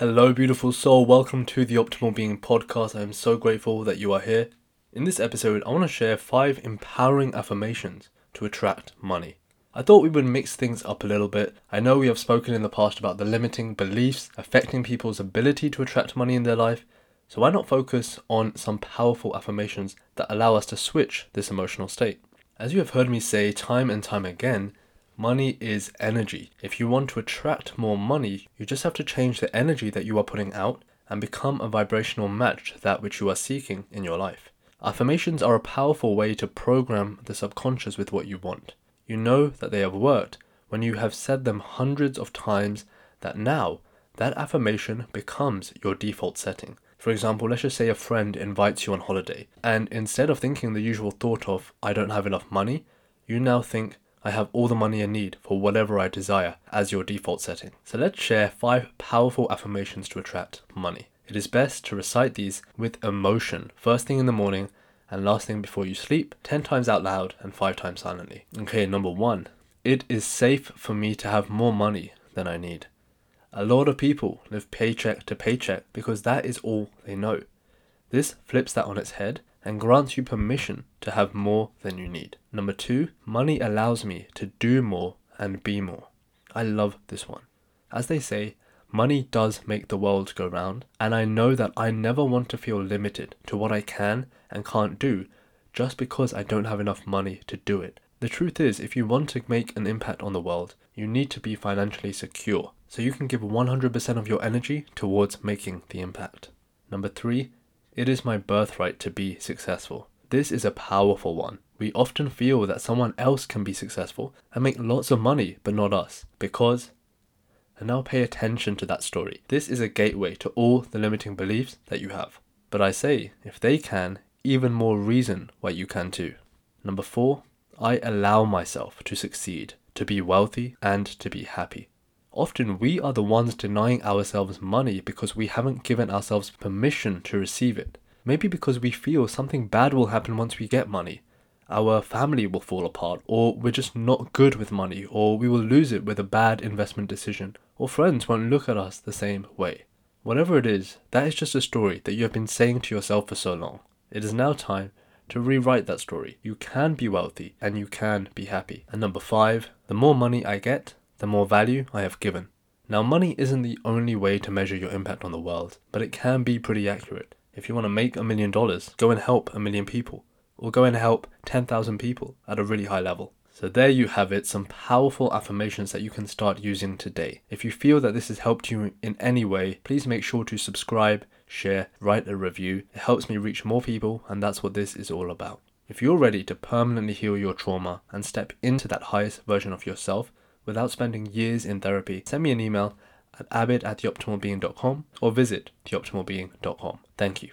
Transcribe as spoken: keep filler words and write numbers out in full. Hello beautiful soul, welcome to the Optimal Being Podcast. I am so grateful that you are here. In this episode, I want to share five empowering affirmations to attract money. I thought we would mix things up a little bit. I know we have spoken in the past about the limiting beliefs affecting people's ability to attract money in their life, so why not focus on some powerful affirmations that allow us to switch this emotional state? As you have heard me say time and time again, money is energy. If you want to attract more money, you just have to change the energy that you are putting out and become a vibrational match to that which you are seeking in your life. Affirmations are a powerful way to program the subconscious with what you want. You know that they have worked when you have said them hundreds of times, that now that affirmation becomes your default setting. For example, let's just say a friend invites you on holiday, and instead of thinking the usual thought of, I don't have enough money, you now think, I have all the money I need for whatever I desire as your default setting. So let's share five powerful affirmations to attract money. It is best to recite these with emotion, first thing in the morning and last thing before you sleep, ten times out loud and five times silently. Okay, number one, it is safe for me to have more money than I need. A lot of people live paycheck to paycheck because that is all they know. This flips that on its head and grants you permission to have more than you need. Number two, money allows me to do more and be more. I love this one. As they say, money does make the world go round, and I know that I never want to feel limited to what I can and can't do just because I don't have enough money to do it. The truth is, if you want to make an impact on the world, you need to be financially secure, so you can give one hundred percent of your energy towards making the impact. Number three, it is my birthright to be successful. This is a powerful one. We often feel that someone else can be successful and make lots of money, but not us. Because, and now pay attention to that story. This is a gateway to all the limiting beliefs that you have. But I say, if they can, even more reason why you can too. Number four, I allow myself to succeed, to be wealthy, and to be happy. Often we are the ones denying ourselves money because we haven't given ourselves permission to receive it. Maybe because we feel something bad will happen once we get money. Our family will fall apart, or we're just not good with money, or we will lose it with a bad investment decision, or friends won't look at us the same way. Whatever it is, that is just a story that you have been saying to yourself for so long. It is now time to rewrite that story. You can be wealthy and you can be happy. And number five, the more money I get, the more value I have given. Now, money isn't the only way to measure your impact on the world, but it can be pretty accurate. If you want to make a million dollars, go and help a million people, or go and help ten thousand people at a really high level. So there you have it, some powerful affirmations that you can start using today. If you feel that this has helped you in any way, please make sure to subscribe, share, write a review. It helps me reach more people, and that's what this is all about. If you're ready to permanently heal your trauma and step into that highest version of yourself, without spending years in therapy, send me an email at abid at the optimal being dot com or visit the optimal being dot com. Thank you.